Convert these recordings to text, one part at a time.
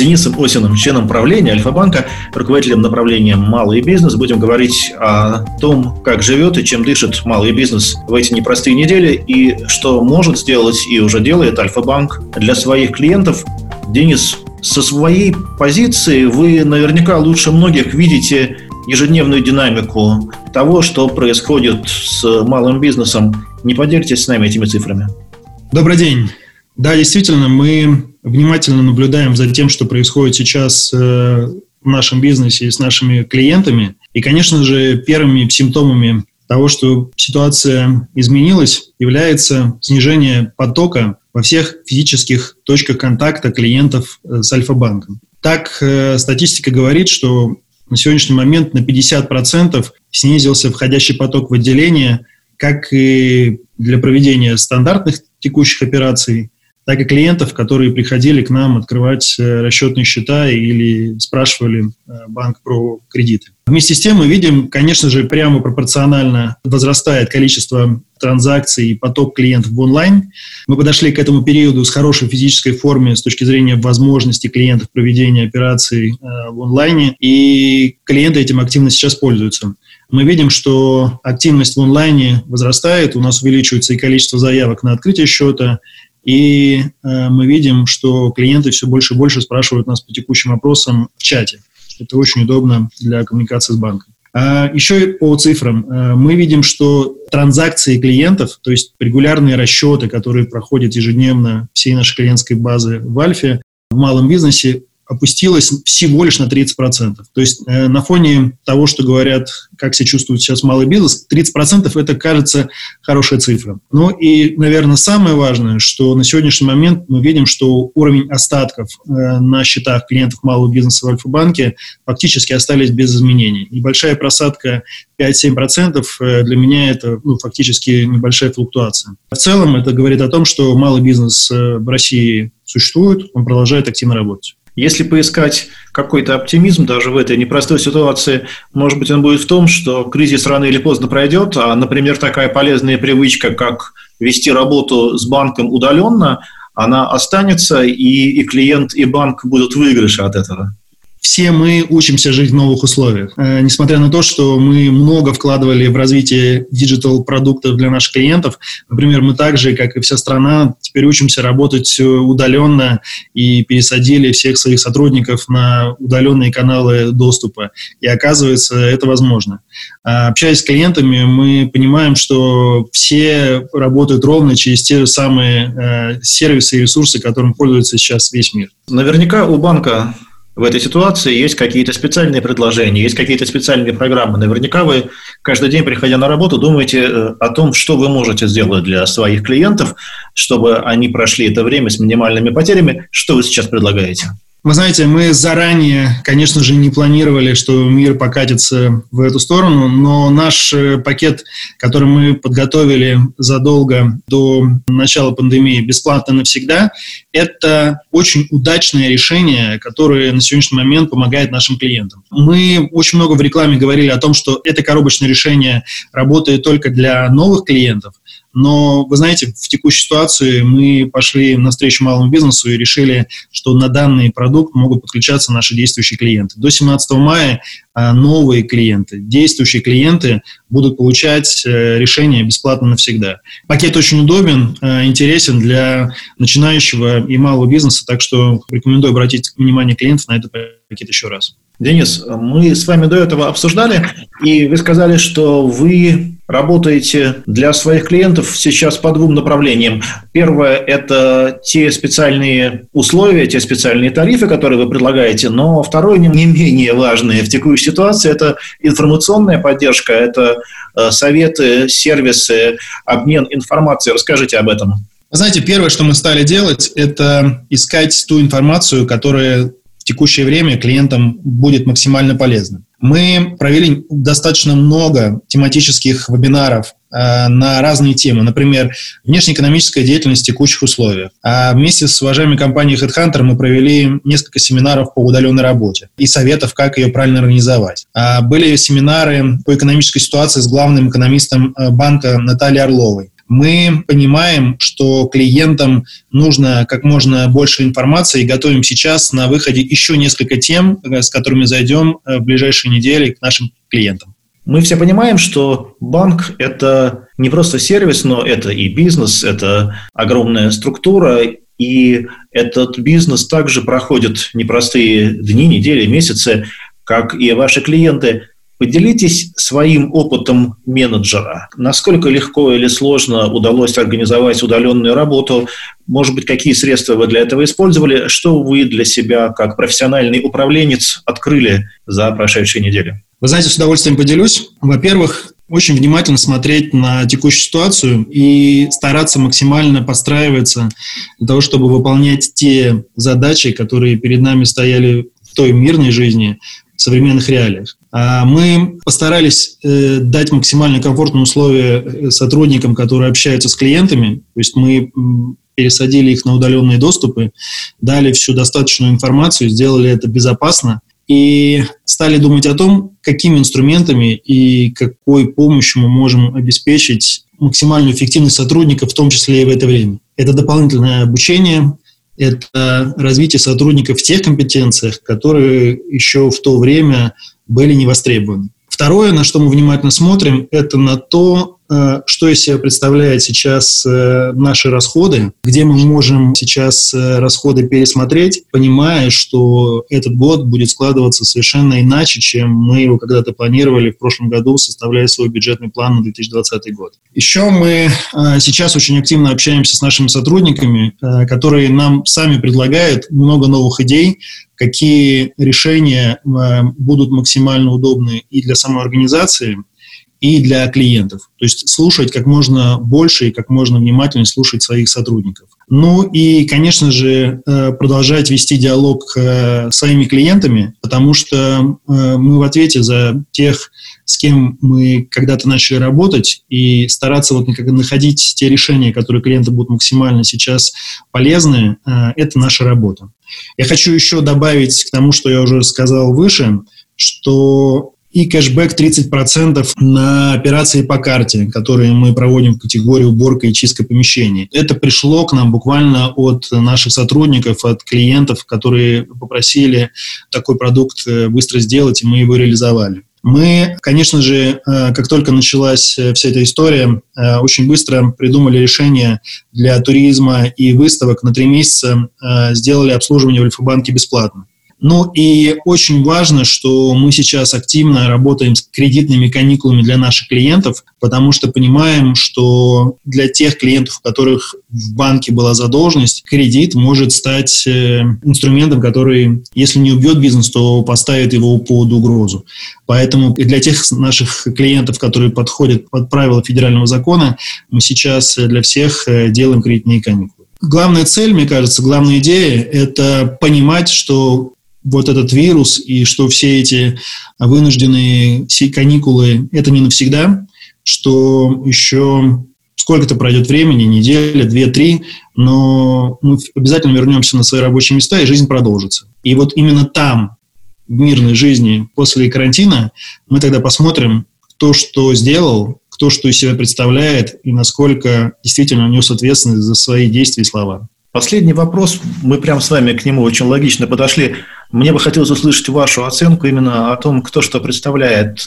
Денисом Войсиным, членом правления Альфа-Банка, руководителем направления «Малый бизнес». Будем говорить о том, как живет и чем дышит малый бизнес в эти непростые недели и что может сделать и уже делает Альфа-Банк для своих клиентов. Денис, со своей позиции вы наверняка лучше многих видите ежедневную динамику того, что происходит с малым бизнесом. Не поделитесь с нами этими цифрами. Добрый день. Да, действительно, мы внимательно наблюдаем за тем, что происходит сейчас в нашем бизнесе и с нашими клиентами. И, конечно же, первыми симптомами того, что ситуация изменилась, является снижение потока во всех физических точках контакта клиентов с Альфа-банком. Так, статистика говорит, что на сегодняшний момент на 50% снизился входящий поток в отделение, как и для проведения стандартных текущих операций, так и клиентов, которые приходили к нам открывать расчетные счета или спрашивали банк про кредиты. Вместе с тем мы видим, конечно же, прямо пропорционально возрастает количество транзакций и поток клиентов в онлайн. Мы подошли к этому периоду с хорошей физической формой с точки зрения возможности клиентов проведения операций в онлайне, и клиенты этим активно сейчас пользуются. Мы видим, что активность в онлайне возрастает, у нас увеличивается и количество заявок на открытие счета, и мы видим, что клиенты все больше и больше спрашивают нас по текущим вопросам в чате. Это очень удобно для коммуникации с банком. Еще и по цифрам. Мы видим, что транзакции клиентов, то есть регулярные расчеты, которые проходят ежедневно всей нашей клиентской базы в Альфе, в малом бизнесе, опустилась всего лишь на 30%. То есть на фоне того, что говорят, как себя чувствует сейчас малый бизнес, 30% это, кажется, хорошая цифра. Ну и, наверное, самое важное, что на сегодняшний момент мы видим, что уровень остатков на счетах клиентов малого бизнеса в Альфа-банке фактически остались без изменений. Небольшая просадка 5-7% для меня это фактически небольшая флуктуация. В целом это говорит о том, что малый бизнес в России существует, он продолжает активно работать. Если поискать какой-то оптимизм даже в этой непростой ситуации, может быть, он будет в том, что кризис рано или поздно пройдет, а, например, такая полезная привычка, как вести работу с банком удаленно, она останется, и клиент, и банк будут в выигрыше от этого. Все мы учимся жить в новых условиях. Несмотря на то, что мы много вкладывали в развитие диджитал-продуктов для наших клиентов, например, мы также, как и вся страна, теперь учимся работать удаленно и пересадили всех своих сотрудников на удаленные каналы доступа. И оказывается, это возможно. Общаясь с клиентами, мы понимаем, что все работают ровно через те же самые сервисы и ресурсы, которым пользуется сейчас весь мир. Наверняка у банка в этой ситуации есть какие-то специальные предложения, есть какие-то специальные программы. Наверняка вы каждый день, приходя на работу, думаете о том, что вы можете сделать для своих клиентов, чтобы они прошли это время с минимальными потерями. Что вы сейчас предлагаете? Вы знаете, мы заранее, конечно же, не планировали, что мир покатится в эту сторону, но наш пакет, который мы подготовили задолго до начала пандемии «Бесплатно навсегда», это очень удачное решение, которое на сегодняшний момент помогает нашим клиентам. Мы очень много в рекламе говорили о том, что это коробочное решение работает только для новых клиентов. Но, вы знаете, в текущей ситуации мы пошли навстречу малому бизнесу и решили, что на данный продукт могут подключаться наши действующие клиенты. До 17 мая новые клиенты, действующие клиенты будут получать решение бесплатно навсегда. Пакет очень удобен, интересен для начинающего и малого бизнеса, так что рекомендую обратить внимание клиентов на этот пакет еще раз. Денис, мы с вами до этого обсуждали, и вы сказали, что вы работаете для своих клиентов сейчас по двум направлениям. Первое – это те специальные условия, те специальные тарифы, которые вы предлагаете, но второе, не менее важное в текущей ситуации – это информационная поддержка, это советы, сервисы, обмен информацией. Расскажите об этом. Вы знаете, первое, что мы стали делать – это искать ту информацию, которая в текущее время клиентам будет максимально полезно. Мы провели достаточно много тематических вебинаров на разные темы. Например, внешнеэкономическая деятельность в текущих условиях. А вместе с уважаемой компанией HeadHunter мы провели несколько семинаров по удаленной работе и советов, как ее правильно организовать. Были семинары по экономической ситуации с главным экономистом банка Натальей Орловой. мы понимаем, что клиентам нужно как можно больше информации и готовим сейчас на выходе еще несколько тем, с которыми зайдем в ближайшие недели к нашим клиентам. Мы все понимаем, что банк – это не просто сервис, но это и бизнес, это огромная структура, и этот бизнес также проходит непростые дни, недели, месяцы, как и ваши клиенты. Поделитесь своим опытом менеджера. Насколько легко или сложно удалось организовать удаленную работу? Может быть, какие средства вы для этого использовали? Что вы для себя, как профессиональный управленец, открыли за прошедшие недели? Вы знаете, с удовольствием поделюсь. Во-первых, очень внимательно смотреть на текущую ситуацию и стараться максимально подстраиваться для того, чтобы выполнять те задачи, которые перед нами стояли в той мирной жизни, в современных реалиях. Мы постарались дать максимально комфортные условия сотрудникам, которые общаются с клиентами. То есть мы пересадили их на удаленные доступы, дали всю достаточную информацию, сделали это безопасно и стали думать о том, какими инструментами и какой помощью мы можем обеспечить максимальную эффективность сотрудников, в том числе и в это время. Это дополнительное обучение, это развитие сотрудников в тех компетенциях, которые еще в то время были не востребованы. Второе, на что мы внимательно смотрим, это на то, что из себя представляют сейчас наши расходы, где мы можем сейчас расходы пересмотреть, понимая, что этот год будет складываться совершенно иначе, чем мы его когда-то планировали в прошлом году, составляя свой бюджетный план на 2020 год. Еще мы сейчас очень активно общаемся с нашими сотрудниками, которые нам сами предлагают много новых идей, какие решения будут максимально удобны и для самой организации, и для клиентов. То есть слушать как можно больше и как можно внимательнее слушать своих сотрудников. Ну и, конечно же, продолжать вести диалог с своими клиентами, потому что мы в ответе за тех, с кем мы когда-то начали работать, и стараться вот находить те решения, которые клиентам будут максимально сейчас полезны, это наша работа. Я хочу еще добавить к тому, что я уже сказал выше, что и кэшбэк 30% на операции по карте, которые мы проводим в категории уборка и чистка помещений. Это пришло к нам буквально от наших сотрудников, от клиентов, которые попросили такой продукт быстро сделать, и мы его реализовали. Мы, конечно же, как только началась вся эта история, очень быстро придумали решение для туризма и выставок. На 3 месяца сделали обслуживание в Альфа-Банке бесплатно. Ну и очень важно, что мы сейчас активно работаем с кредитными каникулами для наших клиентов, потому что понимаем, что для тех клиентов, у которых в банке была задолженность, кредит может стать инструментом, который, если не убьет бизнес, то поставит его под угрозу. Поэтому и для тех наших клиентов, которые подходят под правила федерального закона, мы сейчас для всех делаем кредитные каникулы. Главная цель, мне кажется, главная идея – это понимать, что вот этот вирус и что все эти вынужденные каникулы – это не навсегда, что еще сколько-то пройдет времени, неделя, 2-3, но мы обязательно вернемся на свои рабочие места, и жизнь продолжится. И вот именно там, в мирной жизни, после карантина, мы тогда посмотрим, кто что сделал, кто что из себя представляет, и насколько действительно нес ответственность за свои действия и слова. Последний вопрос, мы прям с вами к нему очень логично подошли. Мне бы хотелось услышать вашу оценку именно о том, кто что представляет.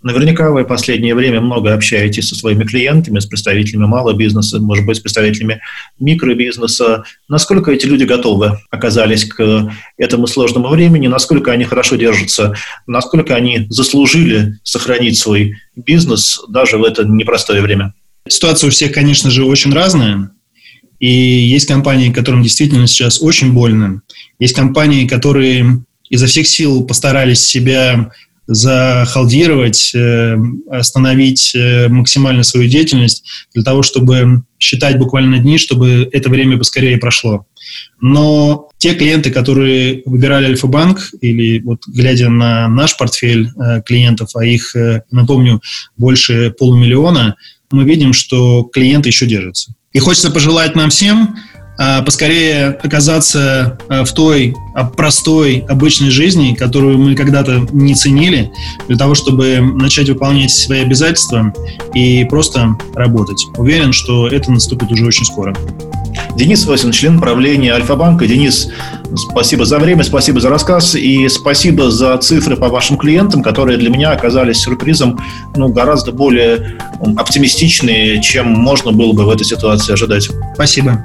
Наверняка вы в последнее время много общаетесь со своими клиентами, с представителями малого бизнеса, может быть, с представителями микробизнеса. Насколько эти люди готовы оказались к этому сложному времени, насколько они хорошо держатся, насколько они заслужили сохранить свой бизнес даже в это непростое время? Ситуация у всех, конечно же, очень разная. И есть компании, которым действительно сейчас очень больно. Есть компании, которые изо всех сил постарались себя захолдировать, остановить максимально свою деятельность для того, чтобы считать буквально дни, чтобы это время поскорее прошло. Но те клиенты, которые выбирали Альфа-Банк, или вот глядя на наш портфель клиентов, а их, напомню, больше 500 000, мы видим, что клиенты еще держатся. И хочется пожелать нам всем поскорее оказаться в той простой, обычной жизни, которую мы когда-то не ценили, для того, чтобы начать выполнять свои обязательства и просто работать. Уверен, что это наступит уже очень скоро. Денис Войсин, член правления Альфа-Банка. Денис, спасибо за время, спасибо за рассказ и спасибо за цифры по вашим клиентам, которые для меня оказались сюрпризом, гораздо более оптимистичные, чем можно было бы в этой ситуации ожидать. Спасибо.